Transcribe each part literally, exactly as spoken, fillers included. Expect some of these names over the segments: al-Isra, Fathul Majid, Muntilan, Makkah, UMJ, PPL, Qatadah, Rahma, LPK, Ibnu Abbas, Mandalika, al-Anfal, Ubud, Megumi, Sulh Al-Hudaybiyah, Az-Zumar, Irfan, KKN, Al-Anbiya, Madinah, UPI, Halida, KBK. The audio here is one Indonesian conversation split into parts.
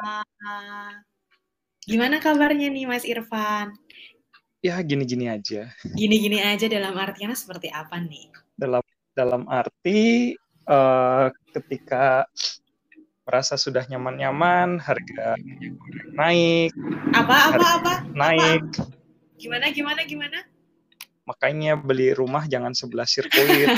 Irfan. Gimana kabarnya nih Mas Irfan? Ya gini-gini aja. Gini-gini aja dalam artinya seperti apa nih? Dalam dalam arti uh, ketika merasa sudah nyaman-nyaman, harga naik. Apa apa apa? Naik. Apa, apa? Gimana gimana gimana? Makanya beli rumah jangan sebelah sirkuit.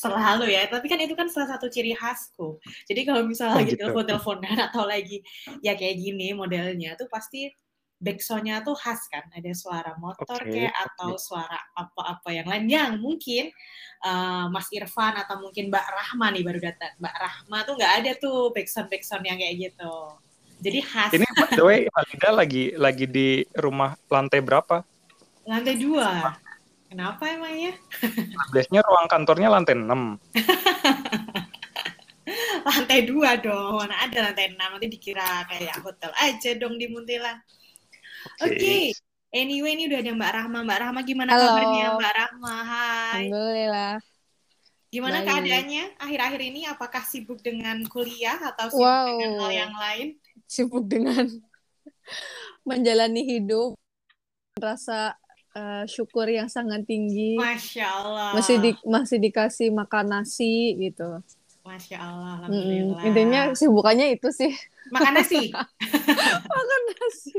Selalu ya, tapi kan itu kan salah satu ciri khasku. Jadi kalau misalnya oh, lagi gitu. telepon-teleponan atau lagi ya kayak gini modelnya tuh pasti backsoundnya tuh khas kan, ada suara motor okay, kayak okay. atau suara apa-apa yang lain yang mungkin uh, Mas Irfan atau mungkin Mbak Rahma nih baru datang. Mbak Rahma tuh nggak ada tuh backsound-backsound yang kayak gitu. Jadi khas. Ini by the way Halida lagi lagi di rumah lantai berapa? Lantai dua. Kenapa emangnya? Biasanya ruang kantornya lantai enam. Lantai dua dong, mana ada lantai enam. Nanti dikira kayak hotel aja dong di Muntilan. Oke, okay. okay. Anyway ini udah ada Mbak Rahma. Mbak Rahma gimana Halo. kabarnya Mbak Rahma? Hai. Alhamdulillah. Gimana Baik. keadaannya akhir-akhir ini? Apakah sibuk dengan kuliah atau sibuk wow. dengan hal yang lain? Sibuk dengan menjalani hidup. Rasa... Uh, syukur yang sangat tinggi. Masya Allah. Masih di, masih dikasih makan nasi gitu. Masya Allah. Alhamdulillah. Mm, intinya sibukannya itu sih. Makan nasi. Makan nasi.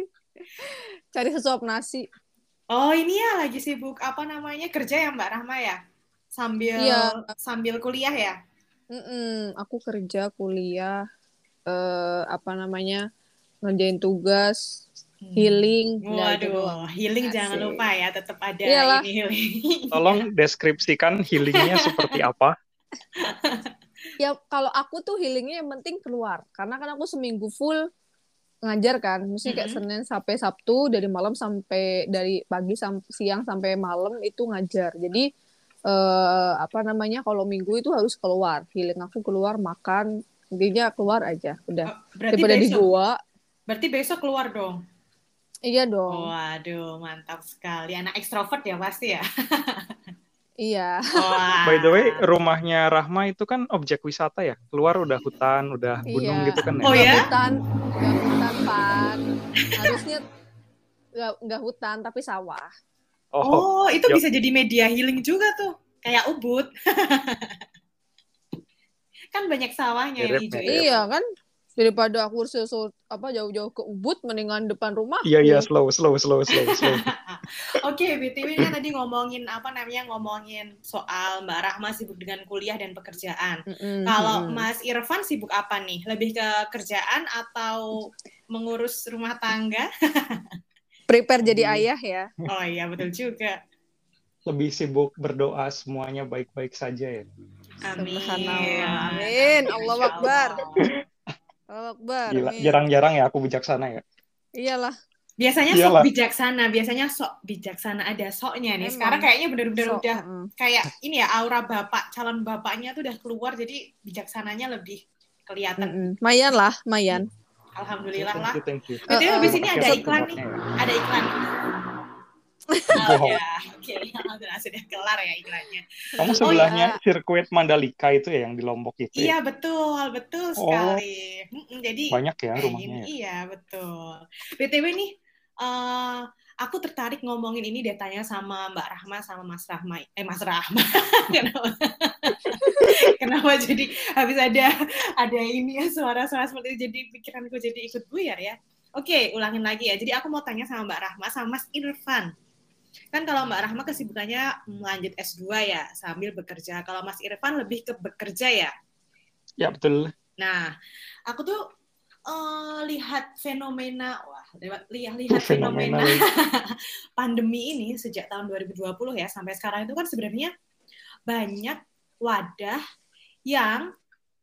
Cari sesuap nasi. Oh ini ya lagi sibuk apa namanya kerja ya Mbak Rahma ya? Sambil ya. sambil kuliah ya? Mm-mm, aku kerja kuliah uh, apa namanya ngerjain tugas. Healing, hmm. waduh, healing Asik. jangan lupa ya, tetap ada Yalah. ini healing. Tolong deskripsikan healingnya seperti apa? Ya kalau aku tuh healingnya yang penting keluar, karena kan aku seminggu full ngajar kan, mesti kayak mm-hmm. Senin sampai Sabtu dari malam sampai dari pagi sampai siang sampai malam itu ngajar. Jadi eh, apa namanya kalau minggu itu harus keluar, healing aku keluar makan, intinya keluar aja, udah daripada di gua. Berarti besok keluar dong. Iya dong. Waduh, mantap sekali. Anak ekstrovert ya pasti ya. Iya. Wow. By the way, rumahnya Rahma itu kan objek wisata ya. Keluar udah hutan, udah gunung iya. gitu kan. Oh ya? Nggak hutan, nggak hutan, Pan. Harusnya nggak, nggak hutan, tapi sawah. Oh, oh itu yuk. Bisa jadi media healing juga tuh. Kayak Ubud. Kan banyak sawahnya yang hijau. Iya kan? Daripada aku urus-urus apa jauh-jauh ke Ubud mendingan depan rumah. Iya iya slow slow slow slow slow. Oke, okay, B T W kan tadi ngomongin apa namanya ngomongin soal Mbak Rahma sibuk dengan kuliah dan pekerjaan. Mm-hmm. Kalau Mas Irfan sibuk apa nih? Lebih ke kerjaan atau mengurus rumah tangga? Prepare jadi ayah ya. Oh iya betul juga. Lebih sibuk berdoa semuanya baik-baik saja ya. Amin. Amin. Allahu Akbar. Gila, jarang-jarang ya aku bijaksana ya. Iyalah. Biasanya Iyalah. sok bijaksana, biasanya sok bijaksana ada soknya nih. Emang. Sekarang kayaknya benar-benar so. udah mm. kayak ini ya aura bapak, calon bapaknya tuh udah keluar jadi bijaksananya lebih kelihatan. Mm-mm. Mayan lah, mayan. Alhamdulillah lah. Thank you, thank you. Jadi uh, habis ini ada iklan nih. Ada iklan. Oh, ya. Oke, alhamdulillah sudah kelar ya iklannya. Kamu sebelahnya oh, ya. sirkuit Mandalika itu ya yang di Lombok itu. Ya? Iya betul, betul sekali. Oh, jadi banyak ya rumahnya. Ini, ya. Iya betul. B T W nih, uh, aku tertarik ngomongin ini datanya sama Mbak Rahma sama Mas Rahma. Eh Mas Rahma. Kenapa? Kenapa jadi habis ada ada ini ya suara-suara seperti itu jadi pikiranku jadi ikut buyar ya. Oke, ulangin lagi ya. Jadi aku mau tanya sama Mbak Rahma sama Mas Irfan. Kan kalau Mbak Rahma kesibukannya lanjut S dua ya, sambil bekerja. Kalau Mas Irfan lebih ke bekerja ya? Ya, betul. Nah, aku tuh uh, lihat fenomena, wah, lihat, lihat fenomena, fenomena pandemi ini sejak tahun dua ribu dua puluh ya, sampai sekarang itu kan sebenarnya banyak wadah yang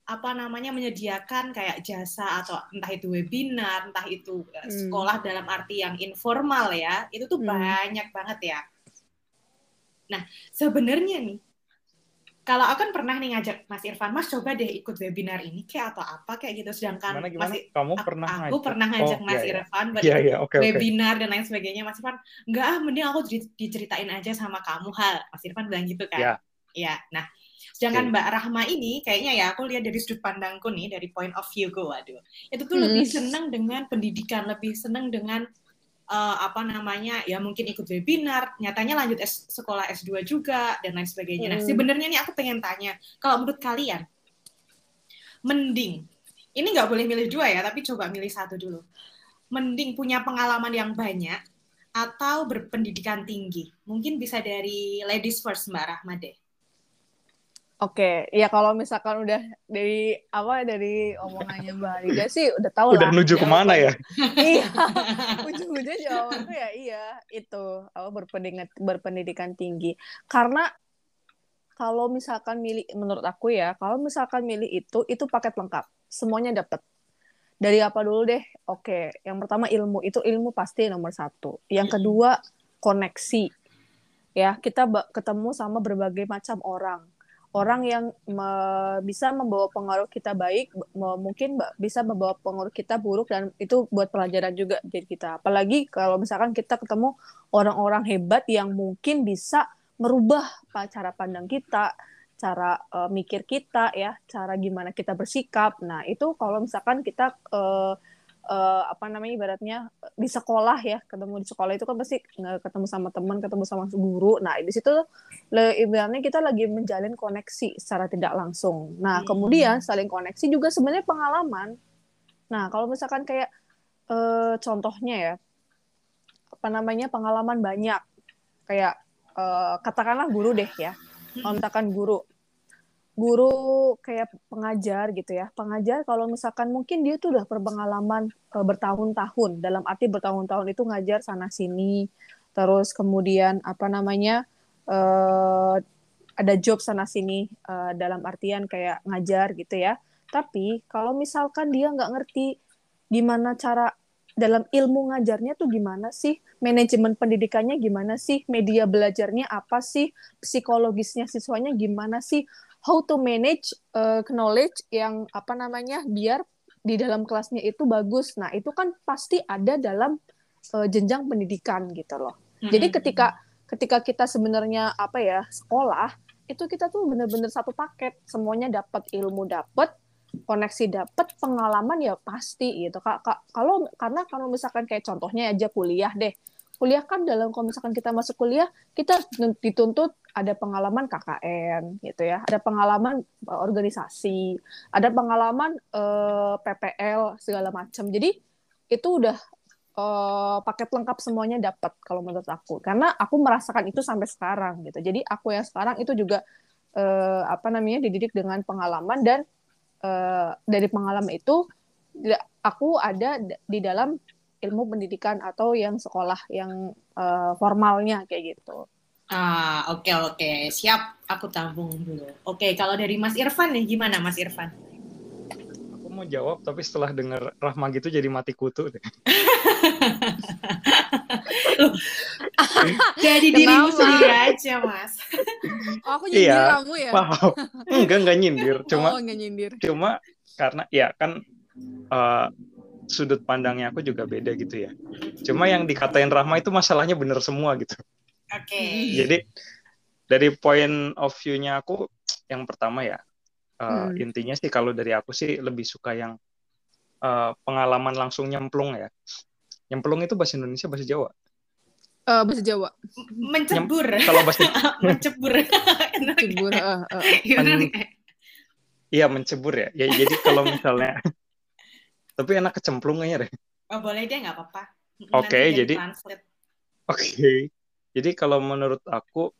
apa namanya menyediakan kayak jasa atau entah itu webinar, entah itu sekolah hmm. dalam arti yang informal ya, itu tuh hmm. banyak banget ya. Nah, sebenarnya nih, kalau aku kan pernah nih ngajak Mas Irfan, Mas coba deh ikut webinar ini kayak atau apa kayak gitu, sedangkan gimana, gimana? Mas, kamu pernah aku, aku pernah ngajak oh, Mas iya, Irfan buat iya, iya, okay, webinar okay. dan lain sebagainya, Mas Irfan, enggak, mending aku diceritain aja sama kamu hal, Mas Irfan bilang gitu kan. Yeah. Ya, nah, sedangkan okay. Mbak Rahma ini kayaknya ya, aku lihat dari sudut pandangku nih, dari point of view gue, waduh, itu tuh hmm. lebih seneng dengan pendidikan, lebih seneng dengan uh, apa namanya, ya mungkin ikut webinar, nyatanya lanjut S, sekolah S dua juga, dan lain sebagainya. Hmm. Nah, sebenarnya nih aku pengen tanya, kalau menurut kalian, mending, ini nggak boleh milih dua ya, tapi coba milih satu dulu. Mending punya pengalaman yang banyak, atau berpendidikan tinggi? Mungkin bisa dari ladies first, Mbak Rahma deh. Oke, ya kalau misalkan udah dari apa dari omongannya Mbak Halida sih udah tahu lah. Udah menuju kemana ya? Iya, ujung-ujungnya jawabanku ya iya itu apa berpendidikan berpendidikan tinggi. Karena kalau misalkan milih, menurut aku ya, kalau misalkan milih itu itu paket lengkap, semuanya dapat. Dari apa dulu deh? Oke, yang pertama ilmu itu ilmu pasti nomor satu. Yang kedua koneksi, ya kita ketemu sama berbagai macam orang. Orang yang me- bisa membawa pengaruh kita baik, me- mungkin bisa membawa pengaruh kita buruk, dan itu buat pelajaran juga jadi kita. Apalagi kalau misalkan kita ketemu orang-orang hebat yang mungkin bisa merubah cara pandang kita, cara uh, mikir kita, ya, cara gimana kita bersikap. Nah, itu kalau misalkan kita uh, uh, apa namanya ibaratnya di sekolah ya, ketemu di sekolah itu kan pasti ketemu sama teman, ketemu sama guru. Nah, di situ ibaratnya kita lagi menjalin koneksi secara tidak langsung. Nah, hmm. kemudian saling koneksi juga sebenarnya pengalaman. Nah, kalau misalkan kayak uh, contohnya ya apa namanya pengalaman banyak kayak uh, katakanlah guru deh ya. Kontakan guru, guru kayak pengajar gitu ya, pengajar kalau misalkan mungkin dia tuh udah berpengalaman e, bertahun-tahun, dalam arti bertahun-tahun itu ngajar sana sini, terus kemudian apa namanya e, ada job sana sini e, dalam artian kayak ngajar gitu ya. Tapi kalau misalkan dia nggak ngerti gimana cara dalam ilmu ngajarnya tuh gimana sih, manajemen pendidikannya gimana sih, media belajarnya apa sih, psikologisnya siswanya gimana sih, how to manage uh, knowledge yang apa namanya biar di dalam kelasnya itu bagus. Nah itu kan pasti ada dalam uh, jenjang pendidikan gitu loh. Mm-hmm. Jadi ketika ketika kita sebenarnya apa ya sekolah itu kita tuh benar-benar satu paket, semuanya dapat, ilmu dapat, koneksi dapat, pengalaman ya pasti gitu kak. Kalau karena kalau misalkan kayak contohnya aja kuliah deh, kuliah kan dalam kalau misalkan kita masuk kuliah kita dituntut ada pengalaman K K N gitu ya, ada pengalaman organisasi, ada pengalaman eh, P P L segala macam. Jadi itu udah eh, paket lengkap, semuanya dapat kalau menurut aku. Karena aku merasakan itu sampai sekarang gitu. Jadi aku yang sekarang itu juga eh, apa namanya dididik dengan pengalaman, dan Uh, dari pengalaman itu aku ada di dalam ilmu pendidikan atau yang sekolah yang uh, formalnya kayak gitu. Ah oke okay, oke okay. Siap, aku tampung dulu. Oke okay, kalau dari Mas Irfan nih gimana Mas Irfan? Aku mau jawab tapi setelah dengar Rahma gitu jadi mati kutu deh. Jadi dirimu sendiri aja Mas. Oh, aku nyindir iya, kamu ya? Wow. Enggak, enggak nyindir. Cuma, oh, enggak nyindir. Cuma karena ya kan uh, sudut pandangnya aku juga beda gitu ya. Cuma yang dikatain Rahma itu masalahnya benar semua gitu. Oke. Okay. Jadi dari point of view-nya aku yang pertama ya uh, hmm. intinya sih kalau dari aku sih lebih suka yang uh, pengalaman langsung nyemplung ya. Nyemplung itu bahasa Indonesia, bahasa Jawa. Uh, bahasa Jawa. Mencebur. Nyem, kalau bahasa mencebur. Mencebur. Uh, uh. Men, iya mencebur ya. Ya jadi kalau misalnya, tapi enak kecemplung aja deh. Oh boleh deh, nggak apa-apa. Oke okay, jadi. Oke. Okay. Jadi kalau menurut aku,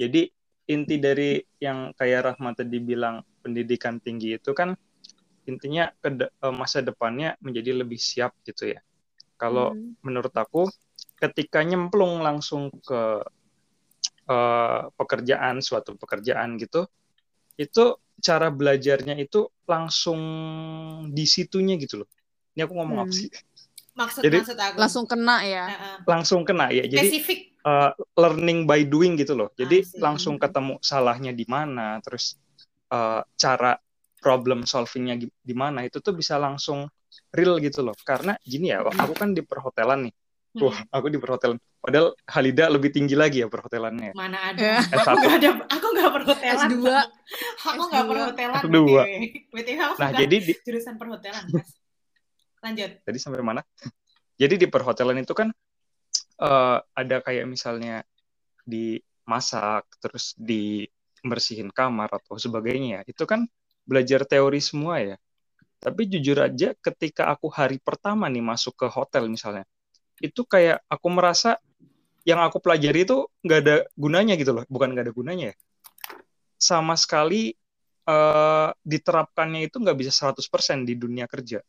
jadi inti dari yang kayak Rahma tadi bilang pendidikan tinggi itu kan intinya ke masa depannya menjadi lebih siap gitu ya. Kalau hmm. menurut aku, ketika nyemplung langsung ke uh, pekerjaan, suatu pekerjaan gitu, itu cara belajarnya itu langsung di situnya gitu loh. Ini aku ngomong hmm. apa sih? Maksud, jadi, maksud aku. Langsung kena ya? Langsung kena ya. Jadi uh, learning by doing gitu loh. Jadi ah, langsung ketemu salahnya di mana, terus uh, cara problem solvingnya di mana, itu tuh bisa langsung real gitu loh. Karena gini ya, aku kan di perhotelan nih. Wah, aku di perhotelan. Padahal Halida lebih tinggi lagi ya perhotelannya. Mana ada. Aku nggak ada, aku nggak perhotelan. S dua. Aku nggak perhotelan. S dua. B T W aku nah, jadi di... jurusan perhotelan. Mas. Lanjut. Jadi sampai mana? Jadi di perhotelan itu kan uh, ada kayak misalnya di masak, terus di bersihin kamar atau sebagainya. Itu kan belajar teori semua ya. Tapi jujur aja ketika aku hari pertama nih masuk ke hotel misalnya, itu kayak aku merasa yang aku pelajari itu nggak ada gunanya gitu loh. Bukan nggak ada gunanya ya. Sama sekali uh, diterapkannya itu nggak bisa seratus persen di dunia kerja.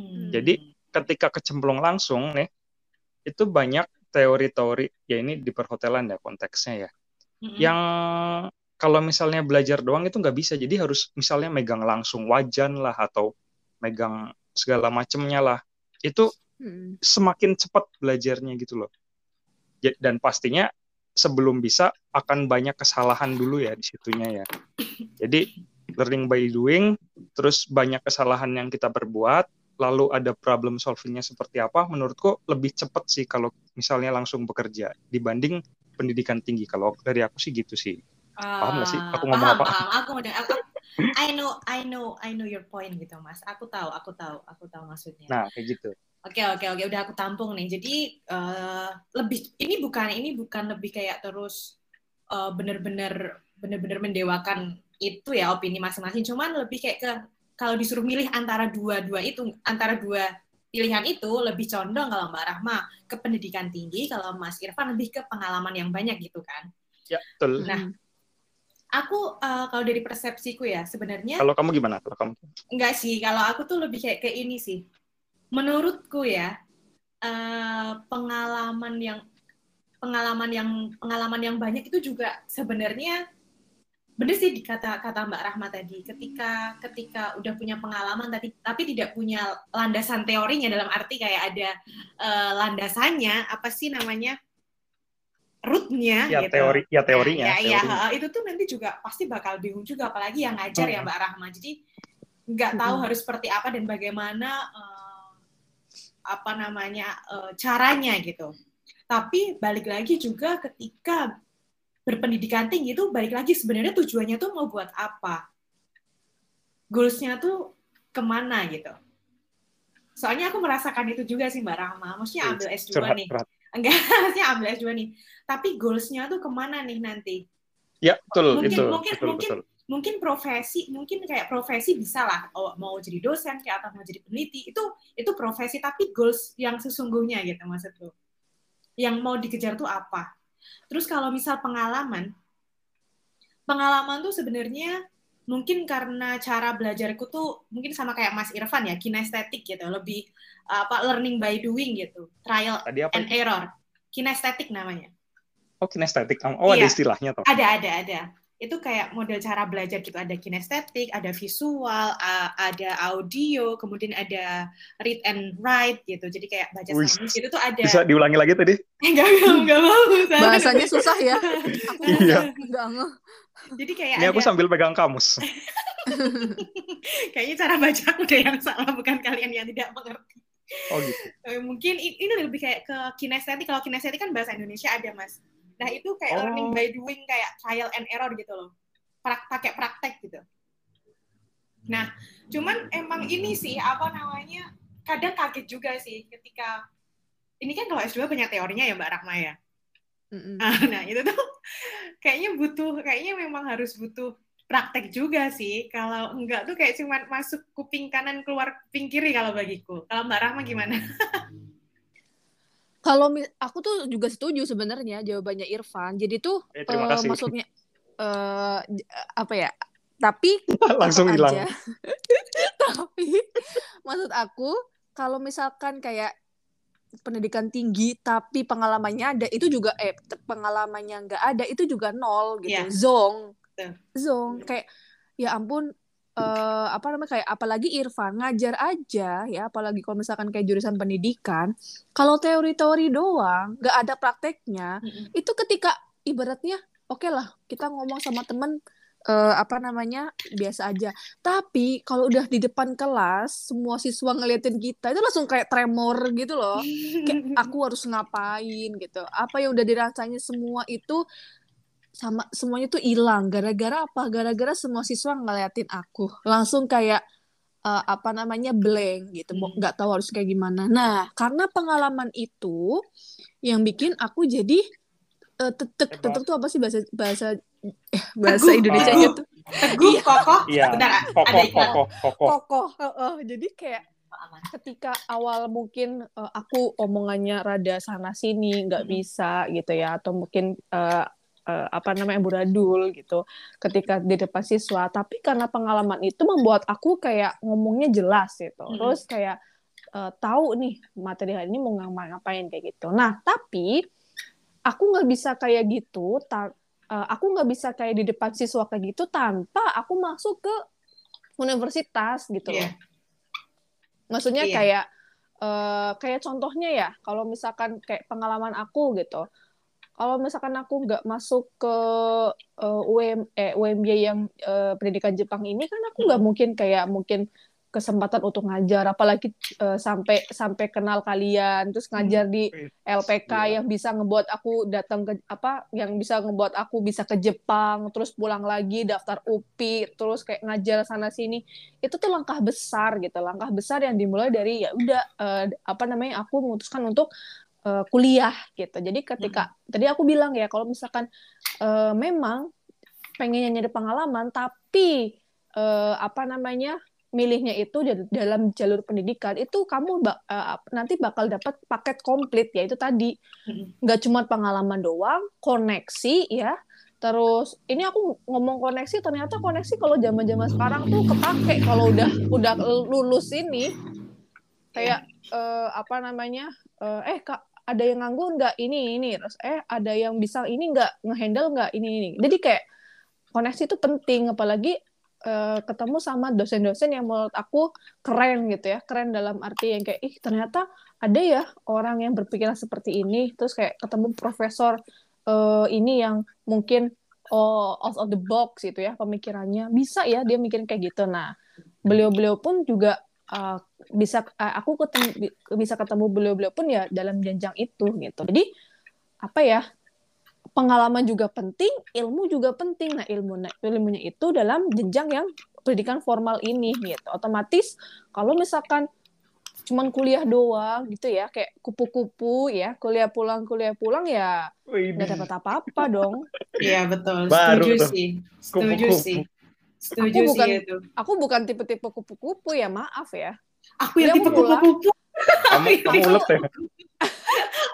Hmm. Jadi ketika kecemplung langsung nih, itu banyak teori-teori, ya ini di perhotelan ya konteksnya ya. Hmm. Yang kalau misalnya belajar doang itu nggak bisa. Jadi harus misalnya megang langsung wajan lah atau megang segala macemnya lah. Itu semakin cepat belajarnya gitu loh. Dan pastinya sebelum bisa akan banyak kesalahan dulu ya di situnya ya. Jadi learning by doing, terus banyak kesalahan yang kita perbuat, lalu ada problem solvingnya seperti apa, menurutku lebih cepat sih kalau misalnya langsung bekerja dibanding pendidikan tinggi. Kalau dari aku sih gitu sih. Uh, paham gak sih? Aku ngomong paham, apa? Paham. Aku udah aku I know I know I know your point gitu, Mas. Aku tahu, aku tahu, aku tahu maksudnya. Nah, kayak gitu. Oke oke oke udah aku tampung nih. Jadi uh, lebih ini bukan ini bukan lebih kayak terus uh, bener-bener bener-bener mendewakan itu ya opini masing-masing. Cuman lebih kayak ke kalau disuruh milih antara dua-dua itu antara dua pilihan itu lebih condong kalau Mbak Rahma ke pendidikan tinggi, kalau Mas Irfan lebih ke pengalaman yang banyak gitu kan? Ya betul. Nah aku uh, kalau dari persepsiku ya sebenarnya. Kalau kamu gimana? Kalau kamu? Enggak sih kalau aku tuh lebih kayak ke ini sih. Menurutku ya uh, pengalaman yang pengalaman yang pengalaman yang banyak itu juga sebenarnya benar sih kata-kata Mbak Rahma tadi ketika ketika udah punya pengalaman tapi tapi tidak punya landasan teorinya dalam arti kayak ada uh, landasannya apa sih namanya rootnya ya gitu. Teori ya teorinya, nah, ya, teorinya. Ya itu tuh nanti juga pasti bakal bingung juga apalagi yang ngajar hmm. ya Mbak Rahma jadi nggak tahu hmm. harus seperti apa dan bagaimana uh, apa namanya e, caranya gitu. Tapi balik lagi juga ketika berpendidikan tinggi itu balik lagi sebenarnya tujuannya tuh mau buat apa? Goals-nya tuh kemana gitu. Soalnya aku merasakan itu juga sih Mbak Rahma. Maksudnya ambil S dua curhat, nih. Curhat. Enggak, maksudnya ambil S dua nih. Tapi goals-nya tuh kemana nih nanti? Ya, betul. Mungkin, itu, mungkin, betul, mungkin, betul. mungkin profesi, mungkin kayak profesi bisa lah, oh, mau jadi dosen kayak atau mau jadi peneliti, itu itu profesi, tapi goals yang sesungguhnya gitu maksudku. Yang mau dikejar tuh apa? Terus kalau misal pengalaman, pengalaman tuh sebenarnya mungkin karena cara belajarku tuh mungkin sama kayak Mas Irfan ya, kinestetik gitu, lebih apa learning by doing gitu, trial and error, kinestetik namanya. Oh kinestetik, oh iya. Ada istilahnya toh? Ada ada ada. Itu kayak model cara belajar gitu, ada kinestetik, ada visual, ada audio, kemudian ada read and write gitu. Jadi kayak baca sama gitu tuh ada. Bisa diulangi lagi tadi? Enggak, enggak mau. Bahasanya susah ya. Iya. Enggak mau. Jadi kayak ini aku ada... sambil pegang kamus. Kayaknya cara baca aku udah yang salah, bukan kalian yang tidak mengerti. Oh gitu. Mungkin ini lebih kayak ke kinestetik. Kalau kinestetik kan bahasa Indonesia ada, Mas. Nah itu kayak oh. learning by doing kayak trial and error gitu loh, Prak- pakai praktek gitu. Nah cuman emang ini sih apa namanya kadang kaget juga sih ketika ini kan kalau S dua banyak teorinya ya Mbak Rahma ya. Nah itu tuh kayaknya butuh kayaknya memang harus butuh praktek juga sih kalau enggak tuh kayak cuman masuk kuping kanan keluar kuping kiri kalau bagiku. Kalau Mbak Rahma gimana? Kalau aku tuh juga setuju sebenarnya jawabannya Irfan. Jadi tuh eh, uh, maksudnya uh, apa ya? Tapi langsung hilang. Tapi maksud aku kalau misalkan kayak pendidikan tinggi tapi pengalamannya ada itu juga eh pengalamannya nggak ada itu juga nol gitu. Yeah. Zong. Yeah. Zong kayak ya ampun uh, apa namanya kayak apalagi Irfan ngajar aja ya apalagi kalau misalkan kayak jurusan pendidikan kalau teori-teori doang nggak ada prakteknya mm-hmm. itu ketika ibaratnya oke okay lah kita ngomong sama temen uh, apa namanya, biasa aja. Tapi kalau udah di depan kelas, semua siswa ngeliatin kita, itu langsung kayak tremor gitu loh. Kayak aku harus ngapain gitu. Apa yang udah dirasanya semua itu sama, semuanya tuh hilang. Gara-gara apa? Gara-gara semua siswa ngeliatin aku. Langsung kayak uh, apa namanya, blank gitu. Hmm. Gak tahu harus kayak gimana. Nah, karena pengalaman itu yang bikin aku jadi uh, tetek. Tetek tuh apa sih bahasa bahasa Eh, bahasa teguh. Indonesianya tuh teguh, kokoh, iya. Benar, kokoh, kokoh, kokoh, kokoh. Uh, uh, jadi kayak ketika awal mungkin uh, aku omongannya rada sana sini nggak bisa gitu ya, atau mungkin uh, uh, apa namanya buradul gitu, ketika di depan siswa. Tapi karena pengalaman itu membuat aku kayak ngomongnya jelas gitu, hmm. terus kayak uh, tahu nih materi hari ini mau ngapain kayak gitu. Nah tapi aku nggak bisa kayak gitu. Tak Aku nggak bisa kayak di depan siswa kayak gitu tanpa aku masuk ke universitas gitu loh. Yeah. Maksudnya yeah. kayak uh, kayak contohnya ya, kalau misalkan kayak pengalaman aku gitu. Kalau misalkan aku nggak masuk ke uh, U M, eh, U M J yang uh, pendidikan Jepang ini kan aku nggak mungkin kayak mungkin kesempatan untuk ngajar, apalagi uh, sampai sampai kenal kalian, terus ngajar di L P K yeah. yang bisa ngebuat aku datang ke apa, yang bisa ngebuat aku bisa ke Jepang, terus pulang lagi daftar U P I, terus kayak ngajar sana sini. Itu tuh langkah besar gitu, langkah besar yang dimulai dari ya udah uh, apa namanya aku memutuskan untuk uh, kuliah gitu. Jadi ketika hmm. tadi aku bilang ya kalau misalkan uh, memang pengennya nyari pengalaman, tapi uh, apa namanya milihnya itu dalam jalur pendidikan, itu kamu bak- uh, nanti bakal dapat paket komplit, ya itu tadi nggak mm-hmm. cuma pengalaman doang, koneksi ya. Terus ini aku ngomong koneksi, ternyata koneksi kalau zaman-zaman sekarang tuh kepake kalau udah udah lulus ini kayak uh, apa namanya uh, eh kak ada yang nganggur nggak ini ini, terus eh ada yang bisa ini nggak, ngehandle nggak ini ini. Jadi kayak koneksi itu penting, apalagi ketemu sama dosen-dosen yang menurut aku keren gitu ya, keren dalam arti yang kayak ih ternyata ada ya orang yang berpikiran seperti ini, terus kayak ketemu profesor uh, ini yang mungkin oh, out of the box gitu ya pemikirannya, bisa ya dia mikirin kayak gitu. Nah beliau-beliau pun juga uh, bisa uh, aku ketemu, bisa ketemu beliau-beliau pun ya dalam jenjang itu gitu. Jadi apa ya, pengalaman juga penting, ilmu juga penting. Nah, ilmu, ilmunya itu dalam jenjang yang pendidikan formal ini gitu. Otomatis kalau misalkan cuman kuliah doang gitu ya, kayak kupu-kupu ya, kuliah pulang kuliah pulang ya nggak dapat apa-apa dong. Iya betul. Baru setuju tuh. sih. Setuju kupu-kupu. sih. Setuju aku bukan, sih itu. Aku bukan tipe-tipe kupu-kupu ya, maaf ya. Aku yang tipe kupu-kupu. Kamu kamu lep ya.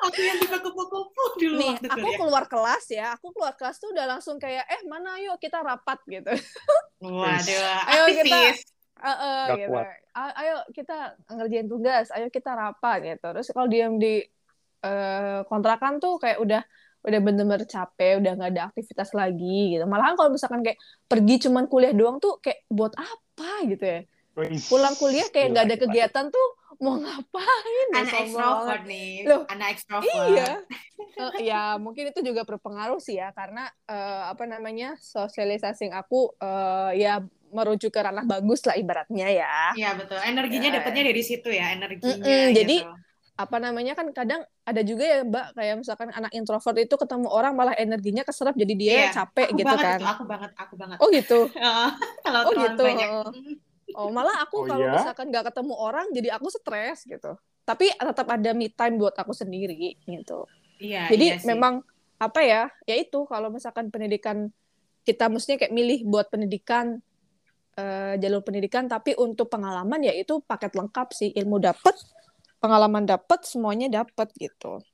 Aku yang tipe kupu-kupu dulu. Nih, aku keluar ya. kelas ya, aku keluar kelas tuh udah langsung kayak, eh mana yuk kita rapat gitu. Waduh, ayo aktivis. Kita, uh, uh, gitu. Ayo kita ngerjain tugas, ayo kita rapat gitu. Terus kalau diam di uh, kontrakan tuh kayak udah udah bener-bener capek, udah nggak ada aktivitas lagi gitu. Malahan kalau misalkan kayak pergi cuman kuliah doang tuh kayak buat apa gitu ya. Pulang kuliah kayak nggak ada kegiatan tuh mau ngapain? Anak ekstrovert nih, anak ekstrovert. Iya, uh, ya mungkin itu juga berpengaruh sih ya, karena uh, apa namanya sosialisasi aku uh, ya merujuk ke ranah bagus lah ibaratnya ya. Iya betul, energinya ya, dapatnya dari situ ya, energinya. Mm-mm, gitu. Jadi apa namanya kan kadang ada juga ya Mbak, kayak misalkan anak introvert itu ketemu orang malah energinya keserap jadi dia yeah. capek aku gitu kan. Itu, aku banget, aku banget. Oh gitu. Kalau oh, gitu. Banyak. Oh malah aku oh, kalau ya? misalkan nggak ketemu orang jadi aku stres gitu. Tapi tetap ada me time buat aku sendiri gitu. Iya. Jadi iya memang apa ya? Ya itu kalau misalkan pendidikan kita mestinya kayak milih buat pendidikan uh, jalur pendidikan, tapi untuk pengalaman ya itu paket lengkap sih, ilmu dapet, pengalaman dapet, semuanya dapet gitu.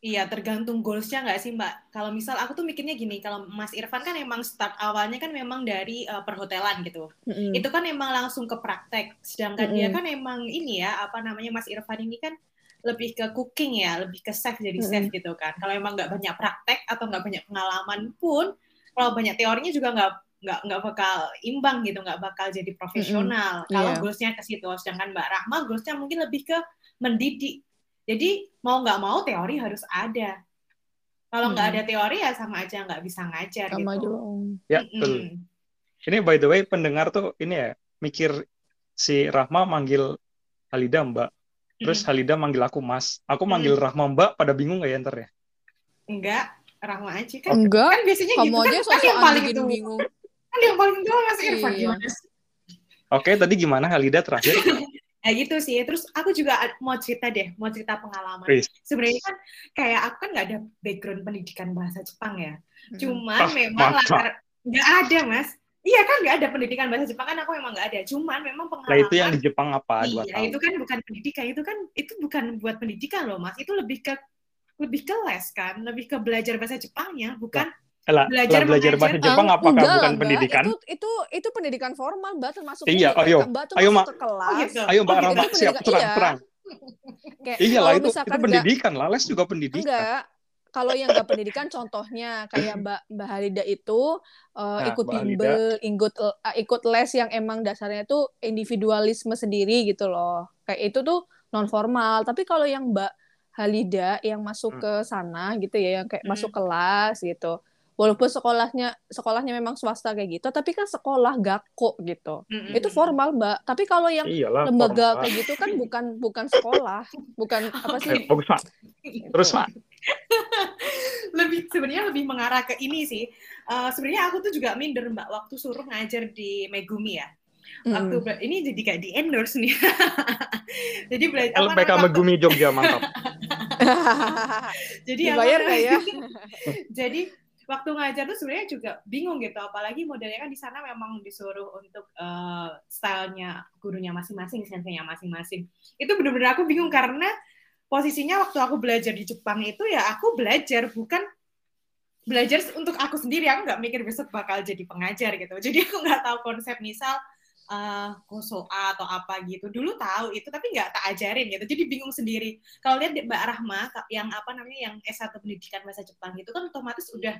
Iya, tergantung goals-nya nggak sih, Mbak? Kalau misal aku tuh mikirnya gini, kalau Mas Irfan kan emang start awalnya kan memang dari uh, perhotelan gitu. Mm-hmm. Itu kan emang langsung ke praktek. Sedangkan mm-hmm. dia kan emang ini ya, apa namanya Mas Irfan ini kan lebih ke cooking ya, lebih ke chef, jadi mm-hmm. chef gitu kan. Kalau emang nggak banyak praktek atau nggak banyak pengalaman pun, kalau banyak teorinya juga nggak nggak nggak bakal imbang gitu, nggak bakal jadi profesional. Mm-hmm. Kalau yeah. goals-nya ke situ, sedangkan Mbak Rahma goals-nya mungkin lebih ke mendidik. Jadi mau nggak mau teori harus ada. Kalau nggak hmm. ada teori ya sama aja nggak bisa ngajar sama gitu. Sama juga. Ya, betul. Ini by the way pendengar tuh ini ya mikir si Rahma manggil Halida Mbak, terus Halida manggil aku Mas. Aku manggil hmm. Rahma Mbak, pada bingung nggak ya ntar ya? Enggak, Rahma aja kan. Enggak. Kan biasanya kamu gitu aja kan, kan yang paling itu bingung. Kan yang paling itu Mas Irfan gimana sih? Oke, tadi gimana Halida terakhir? Ya gitu sih. Terus aku juga mau cerita deh, mau cerita pengalaman. Sebenarnya kan kayak aku kan nggak ada background pendidikan bahasa Jepang ya. Cuman hmm. memang latar nggak ada Mas. Iya kan nggak ada pendidikan bahasa Jepang kan aku memang nggak ada. Cuman memang pengalaman. Nah, itu yang di Jepang apa? Iya tahun. Itu kan bukan pendidikan, itu kan itu bukan buat pendidikan loh Mas. Itu lebih ke lebih ke les kan, lebih ke belajar bahasa Jepangnya, bukan. Nah. Lah, belajar, belajar bahasa Jepang um, apakah enggak, bukan enggak. Pendidikan? Itu, itu itu pendidikan formal, Mbak, termasuk iya, ke, ayo, Mbak ayo, masuk ke kelas. Oh, gitu. Ayo Mbak oh, Rahma, siap terang-terang. Iya, iya lah, itu, itu pendidikan lah, les juga pendidikan. Enggak, kalau yang nggak pendidikan contohnya kayak Mbak Mbak Halida itu uh, nah, ikut bimbel, ikut uh, ikut les yang emang dasarnya tuh individualisme sendiri gitu loh. Kayak itu tuh non formal. Tapi kalau yang Mbak Halida yang masuk hmm. ke sana gitu ya, yang kayak hmm. masuk kelas gitu. Walaupun sekolahnya sekolahnya memang swasta kayak gitu, tapi kan sekolah gakko gitu. Mm-hmm. Itu formal, Mbak. Tapi kalau yang iyalah, lembaga formal kayak gitu kan bukan bukan sekolah, bukan apa sih? Bagus, Pak. Terus, Pak. Lebih sebenarnya lebih mengarah ke ini sih. Uh, sebenarnya aku tuh juga minder, Mbak, waktu suruh ngajar di Megumi ya. Waktu mm. bela- ini jadi kayak di endorse nih. Jadi belajar L P K Megumi Jogja mantap. Jadi dibayar nggak ya? Jadi waktu ngajar tuh sebenarnya juga bingung gitu, apalagi modelnya kan di sana memang disuruh untuk uh, stylenya gurunya masing-masing, sensenya masing-masing. Itu benar-benar aku bingung karena posisinya waktu aku belajar di Jepang itu ya aku belajar bukan belajar untuk aku sendiri, aku nggak mikir besok bakal jadi pengajar gitu. Jadi aku nggak tahu konsep misal uh, kosoa atau apa gitu. Dulu tahu itu tapi nggak tak ajarin gitu. Jadi bingung sendiri. Kalau lihat Mbak Rahma yang apa namanya yang S satu pendidikan bahasa Jepang itu kan otomatis udah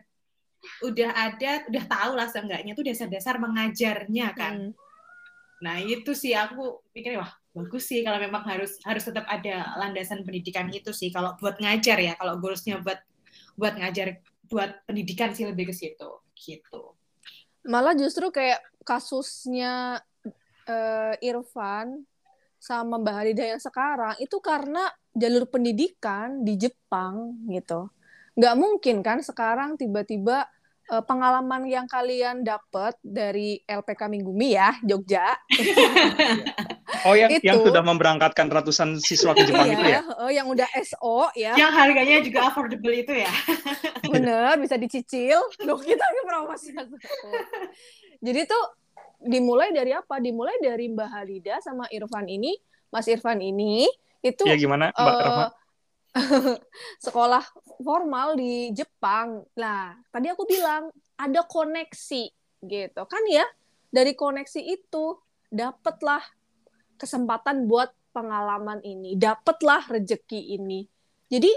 udah ada, udah tahu lah seenggaknya tuh dasar-dasar mengajarnya kan. Hmm. Nah itu sih aku pikirnya wah bagus sih kalau memang harus harus tetap ada landasan pendidikan itu sih kalau buat ngajar ya, kalau goalsnya buat buat ngajar buat pendidikan sih lebih ke situ gitu. Malah justru kayak kasusnya uh, Irfan sama Mbak Halida yang sekarang itu karena jalur pendidikan di Jepang gitu. Nggak mungkin kan sekarang tiba-tiba uh, pengalaman yang kalian dapat dari L P K Megumi ya, Jogja. Oh yang, itu, yang sudah memberangkatkan ratusan siswa ke Jepang iya, itu ya? Oh, yang udah S O ya. Yang harganya juga affordable itu ya? Bener, bisa dicicil. Loh, kita ini promosi. Jadi tuh dimulai dari apa? Dimulai dari Mbak Halida sama Irfan ini, Mas Irfan ini, itu... Ya gimana Mbak uh, Rahma? Sekolah formal di Jepang. Nah, tadi aku bilang ada koneksi gitu kan ya. Dari koneksi itu dapatlah kesempatan buat pengalaman ini, dapatlah rejeki ini. Jadi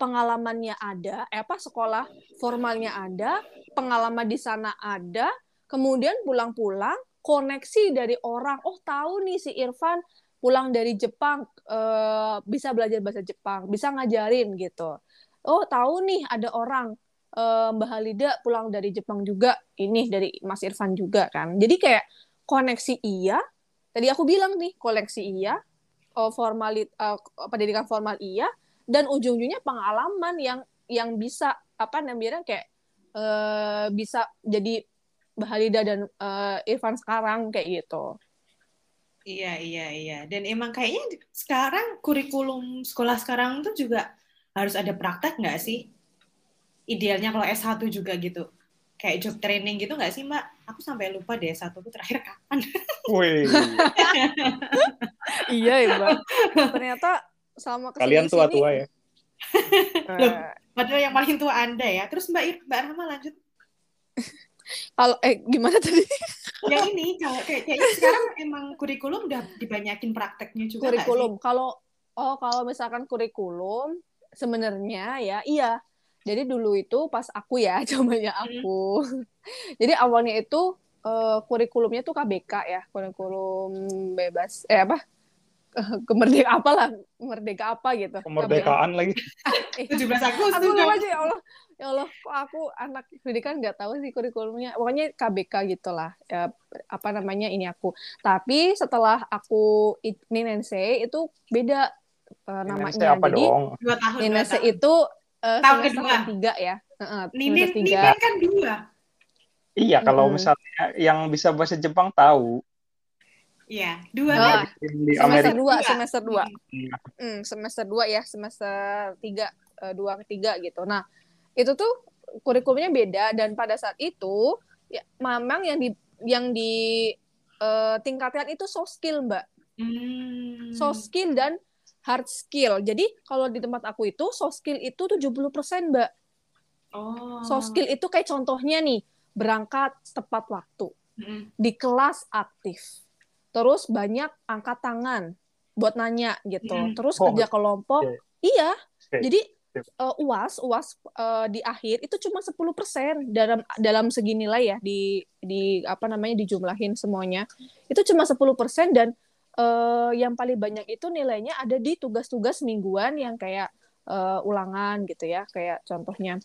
pengalamannya ada, eh apa sekolah formalnya ada, pengalaman di sana ada, kemudian pulang-pulang koneksi dari orang. Oh, tahu nih si Irfan pulang dari Jepang, uh, bisa belajar bahasa Jepang, bisa ngajarin gitu. Oh, tahu nih ada orang, uh, Mbak Halida pulang dari Jepang juga, ini dari Mas Irfan juga kan. Jadi kayak koneksi iya, tadi aku bilang nih, koleksi iya, uh, formalit, uh, pendidikan formal iya, dan ujung-ujungnya pengalaman yang yang bisa, apa namanya, kayak uh, bisa jadi Mbak Halida dan uh, Irfan sekarang kayak gitu. Iya, iya, iya. Dan emang kayaknya sekarang kurikulum sekolah sekarang tuh juga harus ada praktek nggak sih? Idealnya kalau S satu juga gitu. Kayak job training gitu nggak sih, Mbak? Aku sampai lupa deh S satu itu terakhir kapan. Wih. Iya, ya, Mbak. Ternyata sama kesini. Kalian tua-tua ya? Loh, padahal yang paling tua Anda ya. Terus Mbak Ir, Mbak Rahma lanjut. Kalau eh gimana tadi? Ya ini kalau kayak kayaknya sekarang emang kurikulum udah dibanyakin prakteknya juga. Kurikulum kalau oh kalau misalkan kurikulum sebenarnya ya iya. Jadi dulu itu pas aku ya cobanya aku. Hmm. Jadi awalnya itu uh, kurikulumnya tuh K B K ya, kurikulum bebas eh apa? kemerdekaan apalah, merdeka apa gitu. Kemerdekaan lagi. tujuh belas Agustus Aku lupa aja, ya Allah. Ya Allah, kok aku anak pendidikan nggak tahu sih kurikulumnya. Pokoknya K B K gitulah. Ya, apa namanya ini aku. Tapi setelah aku Ninense itu beda uh, namanya. Apa jadi dong? dua tahun Ninense itu uh, tahun ketiga ya. Heeh. Uh, Ninen kan dua. Iya, kalau hmm. misalnya yang bisa bahasa Jepang tahu. Iya, dua oh, kan? Semester dua, semester dua. Iya. Hmm, semester dua ya, semester tiga, dua ketiga gitu. Nah, itu tuh kurikulumnya beda dan pada saat itu ya, memang yang di yang di uh, tingkatkan itu soft skill mbak, hmm. soft skill dan hard skill. Jadi kalau di tempat aku itu soft skill itu tujuh puluh persen mbak. Oh. Soft skill itu kayak contohnya nih berangkat tepat waktu, hmm. di kelas aktif, terus banyak angkat tangan buat nanya gitu, hmm. terus oh. kerja kelompok, okay. iya, okay. jadi Uh, uas uas uh, di akhir itu cuma sepuluh persen dalam dalam segi nilai ya di di apa namanya dijumlahin semuanya itu cuma sepuluh persen dan uh, yang paling banyak itu nilainya ada di tugas-tugas mingguan yang kayak uh, ulangan gitu ya kayak contohnya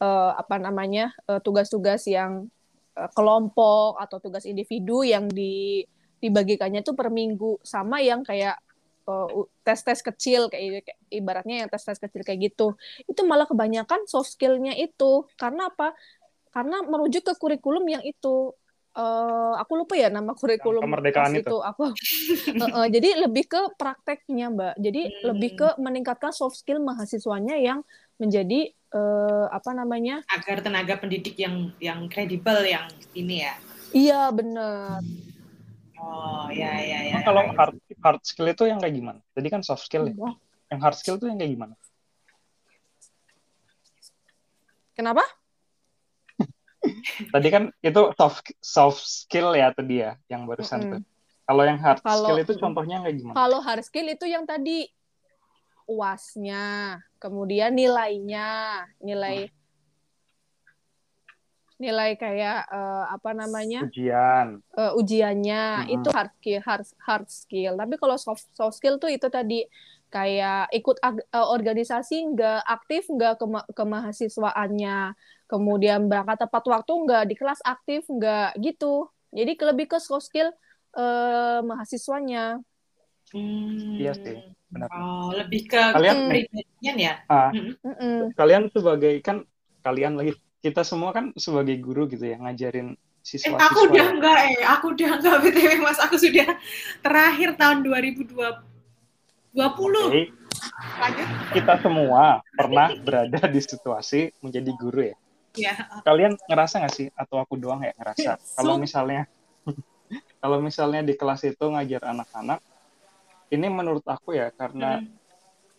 uh, apa namanya uh, tugas-tugas yang uh, kelompok atau tugas individu yang di dibagikannya itu per minggu sama yang kayak Uh, tes-tes kecil kayak ibaratnya yang tes-tes kecil kayak gitu itu malah kebanyakan soft skill-nya itu karena apa? Karena merujuk ke kurikulum yang itu uh, aku lupa ya nama kurikulum kemerdekaan itu. itu aku uh, uh, jadi lebih ke prakteknya mbak jadi hmm. lebih ke meningkatkan soft skill mahasiswanya yang menjadi uh, apa namanya agar tenaga pendidik yang yang kredibel yang ini ya iya benar oh ya ya ya, nah, ya kalau ya, hard ya. Hard skill itu yang kayak gimana? Tadi kan soft skill ya. Yang hard skill itu yang kayak gimana? Kenapa? Tadi kan itu soft soft skill ya tadi ya yang barusan mm-hmm. tuh. Kalau yang hard kalo, skill itu contohnya kayak gimana? Kalau hard skill itu yang tadi uasnya, kemudian nilainya, nilai hmm. nilai kayak uh, apa namanya ujian uh, ujiannya hmm. itu hard skill hard, hard skill tapi kalau soft soft skill tuh itu tadi kayak ikut ag- organisasi nggak aktif nggak kema- kemahasiswaannya kemudian berangkat tepat waktu nggak di kelas aktif nggak gitu jadi lebih ke soft skill uh, mahasiswanya hmm. iya sih benar oh, lebih ke kalian mm. ya uh, kalian sebagai kan kalian lagi kita semua kan sebagai guru gitu ya ngajarin siswa-siswa. Eh, aku udah enggak eh aku udah enggak B T W Mas, aku sudah terakhir tahun dua ribu dua puluh. Okay. Lanjut. Kita semua pernah berada di situasi menjadi guru ya. Iya. Kalian ngerasa enggak sih atau aku doang ya ngerasa? Kalau misalnya kalau misalnya di kelas itu ngajar anak-anak ini menurut aku ya karena hmm.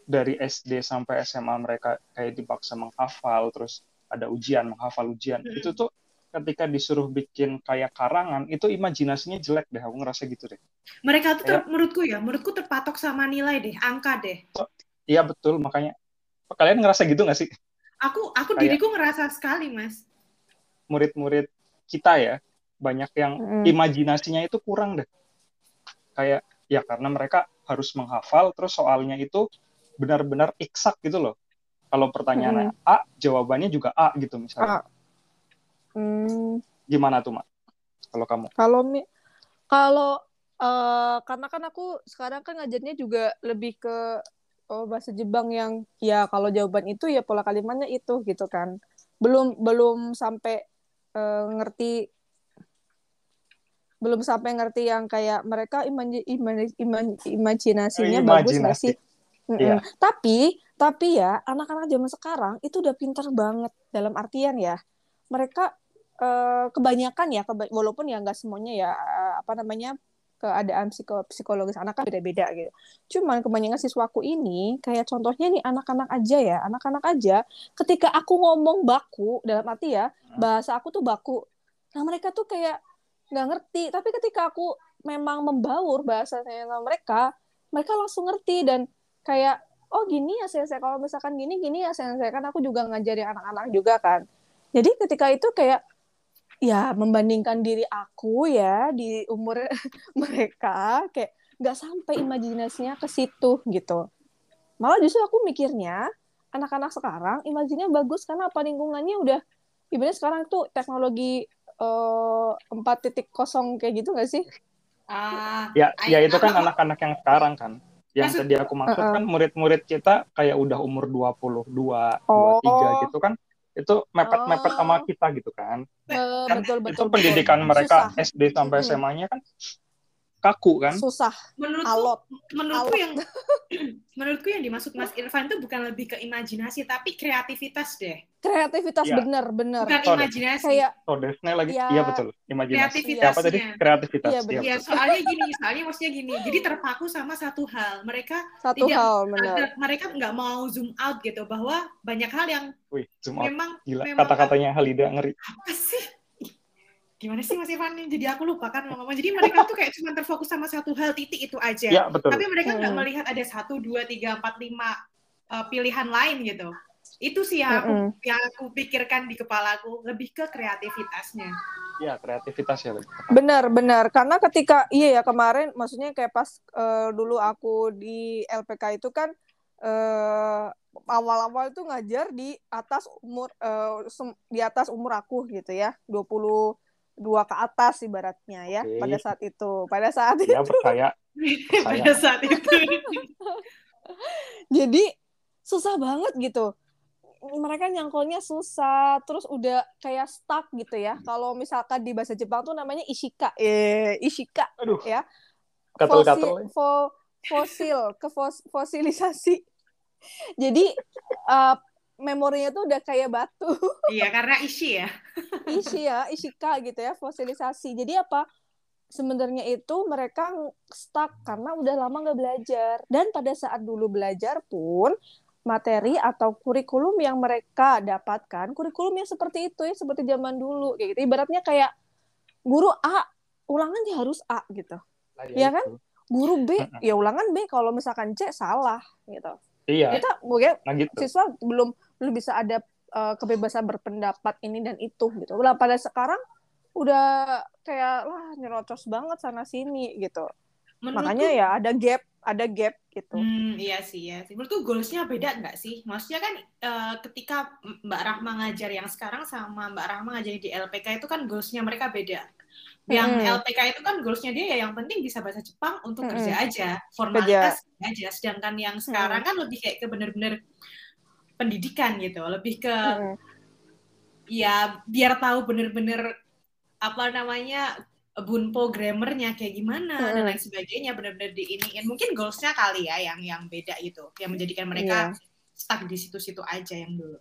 dari S D sampai S M A mereka kayak dipaksa menghafal terus ada ujian, menghafal ujian. Hmm. Itu tuh ketika disuruh bikin kayak karangan, itu imajinasinya jelek deh. Aku ngerasa gitu deh. Mereka tuh ter- ya. menurutku ya, menurutku terpatok sama nilai deh, angka deh. Iya so, betul, makanya. Kalian ngerasa gitu nggak sih? Aku aku kayak, diriku ngerasa sekali, Mas. Murid-murid kita ya, banyak yang hmm. imajinasinya itu kurang deh. Kayak, ya karena mereka harus menghafal, terus soalnya itu benar-benar eksak gitu loh. Kalau pertanyaannya hmm. A, jawabannya juga A gitu misalnya. Hmm. Gimana tuh, Mak? Kalau kamu? Kalau kalau uh, karena kan aku sekarang kan ngajarnya juga lebih ke oh, bahasa Jepang yang ya kalau jawaban itu ya pola kalimatnya itu gitu kan. Belum belum sampai uh, ngerti belum sampai ngerti yang kayak mereka iman, iman, iman, imajinasinya Imajinasi. bagus nggak sih? Yeah. Tapi Tapi ya, anak-anak zaman sekarang itu udah pintar banget dalam artian ya. Mereka eh, kebanyakan ya, keba- walaupun ya nggak semuanya ya, apa namanya, keadaan psiko- psikologis anak kan beda-beda gitu. Cuman kebanyakan siswaku ini, kayak contohnya nih anak-anak aja ya, anak-anak aja, ketika aku ngomong baku, dalam arti ya, bahasa aku tuh baku. Nah mereka tuh kayak nggak ngerti, tapi ketika aku memang membaur bahasanya sama mereka, mereka langsung ngerti dan kayak, oh gini ya sensei, kalau misalkan gini, gini ya sensei, kan aku juga ngajarin anak-anak juga kan. Jadi ketika itu kayak, ya membandingkan diri aku ya, di umur mereka, kayak nggak sampai imajinasinya ke situ gitu. Malah justru aku mikirnya anak-anak sekarang imajinasinya bagus karena apa, lingkungannya udah ibaratnya sekarang tuh teknologi empat titik kosong kayak gitu nggak sih? Uh, ya, I, ya itu kan uh, anak-anak yang sekarang kan. Yang maksud, tadi aku maksud uh, uh. kan murid-murid kita kayak udah umur dua puluh dua, oh. dua puluh tiga gitu kan. Itu mepet-mepet oh. sama kita gitu kan. Uh, kan betul, betul, itu pendidikan betul. Mereka susah. S D sampai hmm. S M A-nya kan kaku kan. Susah. Menurutku, menurutku yang menurutku yang dimaksud Mas Irfan itu bukan lebih ke imajinasi tapi kreativitas deh. Kreativitas ya. bener bener. Bukan so, imajinasi. Kayak Todesnya so, lagi. Iya ya, betul. Imajinasi. Apa tadi? Kreativitas. Iya ya, ya, soalnya gini, soalnya maksudnya gini. Jadi terpaku sama satu hal. Mereka satu tidak hal, bener. Mereka nggak mau zoom out gitu bahwa banyak hal yang Wih, zoom memang, out. Gila, memang kata-katanya Halida ngeri. Apa sih? Gimana sih Mas Irfan? Jadi aku lupa kan ngomong. Jadi mereka tuh kayak cuma terfokus sama satu hal, titik itu aja. Ya, tapi mereka nggak hmm. melihat ada satu, dua, tiga, empat, lima uh, pilihan lain gitu. Itu sih yang aku, mm-hmm. yang aku pikirkan di kepalaku, lebih ke kreativitasnya. Iya, kreativitas ya. Benar, benar. Karena ketika iya ya kemarin, maksudnya kayak pas uh, dulu aku di L P K itu kan uh, awal-awal itu ngajar di atas umur uh, di atas umur aku gitu ya, dua puluh dua ke atas ibaratnya ya. Oke. Pada saat itu pada saat ya, itu percaya. Percaya. Pada saat itu jadi susah banget gitu, mereka nyangkolnya susah, terus udah kayak stuck gitu ya. Kalau misalkan di bahasa Jepang tuh namanya ishika eh ishika Aduh. Ya fosil fo, fosil ke fos, fosilisasi jadi uh, memorinya tuh udah kayak batu. Iya, karena ishi ya. Ishi ya, ishika gitu ya, fosilisasi. Jadi apa? Sebenarnya itu mereka stuck karena udah lama nggak belajar. Dan pada saat dulu belajar pun, materi atau kurikulum yang mereka dapatkan, kurikulum yang seperti itu ya, seperti zaman dulu. Kayak gitu. Ibaratnya kayak guru A, ulangannya harus A gitu. Nah, ya, ya kan? Itu. Guru B, ya ulangan B. Kalau misalkan C, salah gitu. Iya. Kita mungkin nah, gitu. Siswa belum belum bisa ada uh, kebebasan berpendapat ini dan itu gitu. Lah pada sekarang udah kayak lah nyerocos banget sana sini gitu. Menurut makanya tuh, ya ada gap, ada gap gitu. Hmm, iya sih ya. Menurut tuh goals-nya beda nggak sih? Maksudnya kan uh, ketika Mbak Rahma ngajar yang sekarang sama Mbak Rahma ngajar di L P K itu kan goals-nya mereka beda. Yang hmm. L P K itu kan goals-nya dia ya yang penting bisa bahasa Jepang untuk hmm. kerja aja, formalitas kerja aja. Sedangkan yang sekarang hmm. kan lebih kayak ke bener-bener pendidikan gitu, lebih ke hmm. ya biar tahu bener-bener apa namanya bunpo grammarnya kayak gimana hmm. dan lain sebagainya, bener-bener diiniin. Mungkin goals-nya kali ya yang yang beda itu, yang menjadikan mereka yeah. stuck di situ-situ aja yang dulu.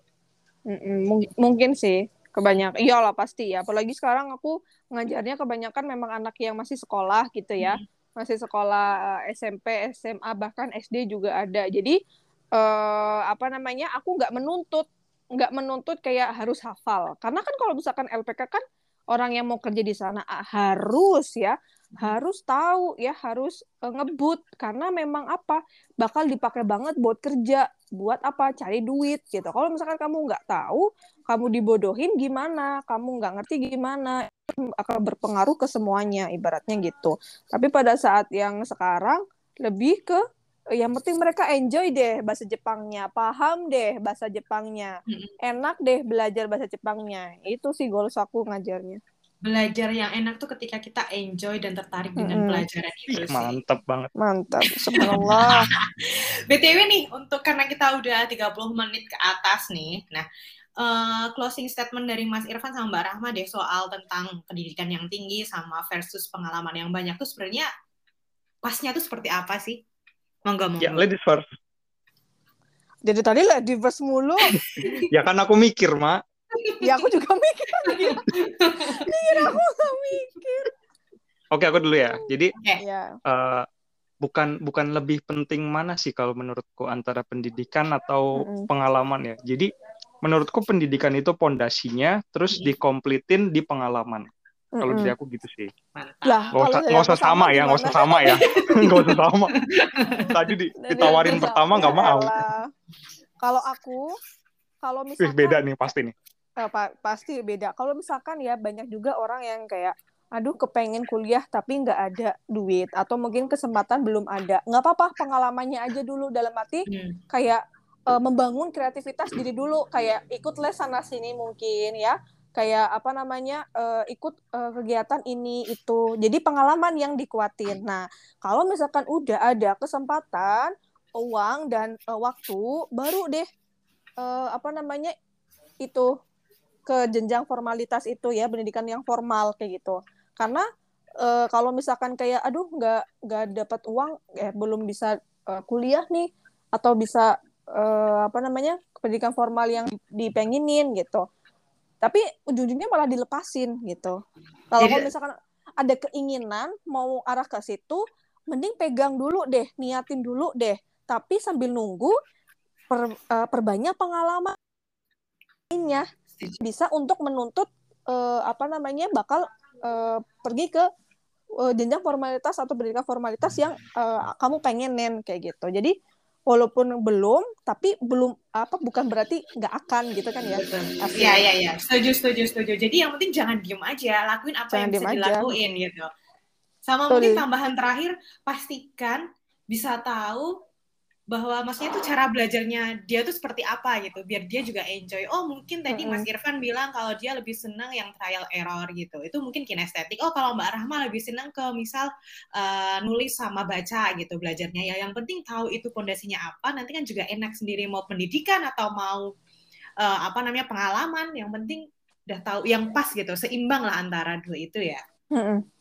M- mungkin sih. Kebanyakan, iyalah pasti ya. Apalagi sekarang aku ngajarnya kebanyakan memang anak yang masih sekolah gitu ya. Hmm. Masih sekolah S M P, S M A, bahkan S D juga ada. Jadi, eh, apa namanya, aku nggak menuntut. Nggak menuntut kayak harus hafal. Karena kan kalau misalkan L P K kan orang yang mau kerja di sana harus ya. Harus tahu ya, harus ngebut. Karena memang apa, bakal dipakai banget buat kerja. Buat apa? Cari duit gitu. Kalau misalkan kamu nggak tahu, kamu dibodohin gimana? Kamu nggak ngerti gimana? Akan berpengaruh ke semuanya, ibaratnya gitu. Tapi pada saat yang sekarang, lebih ke, yang penting mereka enjoy deh bahasa Jepangnya. Paham deh bahasa Jepangnya. Enak deh belajar bahasa Jepangnya. Itu sih goals aku ngajarnya. Belajar yang enak tuh ketika kita enjoy dan tertarik dengan mm. pelajaran itu. Mantap banget. Mantap. Subhanallah. B T W nih, untuk karena kita udah tiga puluh menit ke atas nih. Nah, uh, closing statement dari Mas Irfan sama Mbak Rahma deh soal tentang pendidikan yang tinggi sama versus pengalaman yang banyak tuh sebenarnya pasnya tuh seperti apa sih? Monggo monggo. Ya, ladies first. Jadi tadi ladies first mulu. Ya kan aku mikir, Mak. Ya aku juga mikir. Mikir aku gak mikir. Oke, aku dulu ya. Jadi yeah. uh, bukan bukan lebih penting mana sih kalau menurutku antara pendidikan atau mm-hmm. pengalaman ya. Jadi menurutku pendidikan itu pondasinya, terus mm-hmm. dikomplitin di pengalaman. Mm-hmm. Kalau dari aku gitu sih. Lah, nggak usah sama ya, nggak usah sama ya, nggak usah sama. Tadi di, ditawarin pertama nggak mau. Kalau aku, kalau misalkan Ih, beda nih pasti nih. Eh, pa- pasti beda. Kalau misalkan ya banyak juga orang yang kayak aduh kepengen kuliah tapi nggak ada duit atau mungkin kesempatan belum ada, nggak apa-apa, pengalamannya aja dulu, dalam arti hmm. kayak uh, membangun kreativitas diri dulu, kayak ikut les sana sini mungkin ya, kayak apa namanya uh, ikut uh, kegiatan ini itu, jadi pengalaman yang dikuatin. Nah kalau misalkan udah ada kesempatan, uang dan uh, waktu, baru deh uh, apa namanya itu ke jenjang formalitas itu ya, pendidikan yang formal kayak gitu. Karena e, kalau misalkan kayak aduh nggak nggak dapat uang, eh, belum bisa e, kuliah nih atau bisa e, apa namanya pendidikan formal yang dipenginin gitu. Tapi ujung-ujungnya malah dilepasin gitu. Kalau misalkan ada keinginan mau arah ke situ, mending pegang dulu deh, niatin dulu deh. Tapi sambil nunggu per, e, perbanyak pengalaman lainnya. Bisa untuk menuntut uh, apa namanya bakal uh, pergi ke uh, jenjang formalitas atau pendidikan formalitas yang uh, kamu pengenin kayak gitu. Jadi walaupun belum, tapi belum apa bukan berarti nggak akan gitu kan ya? Iya iya iya. Setuju setuju setuju. Jadi yang penting jangan diem aja, lakuin apa jangan yang bisa dilakuin aja. Gitu. Sama Sorry. Mungkin tambahan terakhir, pastikan bisa tahu bahwa maksudnya tuh cara belajarnya dia tuh seperti apa gitu, biar dia juga enjoy. Oh mungkin tadi Mas Irfan bilang kalau dia lebih senang yang trial error gitu, itu mungkin kinestetik. Oh kalau Mbak Rahma lebih senang ke misal uh, nulis sama baca gitu belajarnya. Ya yang penting tahu itu fondasinya apa, nanti kan juga enak sendiri mau pendidikan atau mau uh, apa namanya pengalaman, yang penting udah tahu yang pas gitu, seimbang lah antara dua itu ya.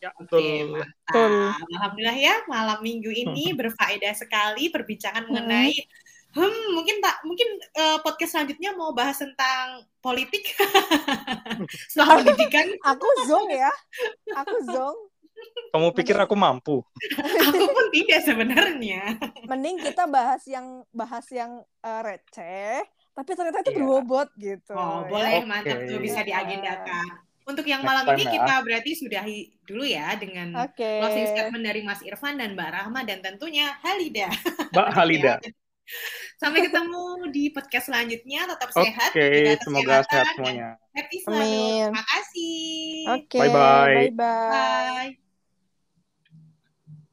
Ya, betul. Oke, mantap. Alhamdulillah ya, malam minggu ini berfaedah sekali perbincangan mengenai hmm, mungkin tak mungkin uh, podcast selanjutnya mau bahas tentang politik. Setelah pendidikan. Aku zong ya. Aku zong. Kamu pikir mending, aku mampu? Aku pun tidak sebenarnya. Mending kita bahas yang bahas yang uh, receh, tapi ternyata itu yeah. berbobot gitu. Oh, boleh, okay. Mantap tuh bisa diagendakan. Untuk yang malam ini kita berarti sudahi dulu ya dengan okay. closing statement dari Mas Irfan dan Mbak Rahma dan tentunya Halida. Mbak Halida. Sampai ketemu di podcast selanjutnya. Tetap okay. sehat. Oke, semoga sehat semuanya. Happy selalu. Terima kasih. Oke, okay. bye-bye. Bye-bye. Bye.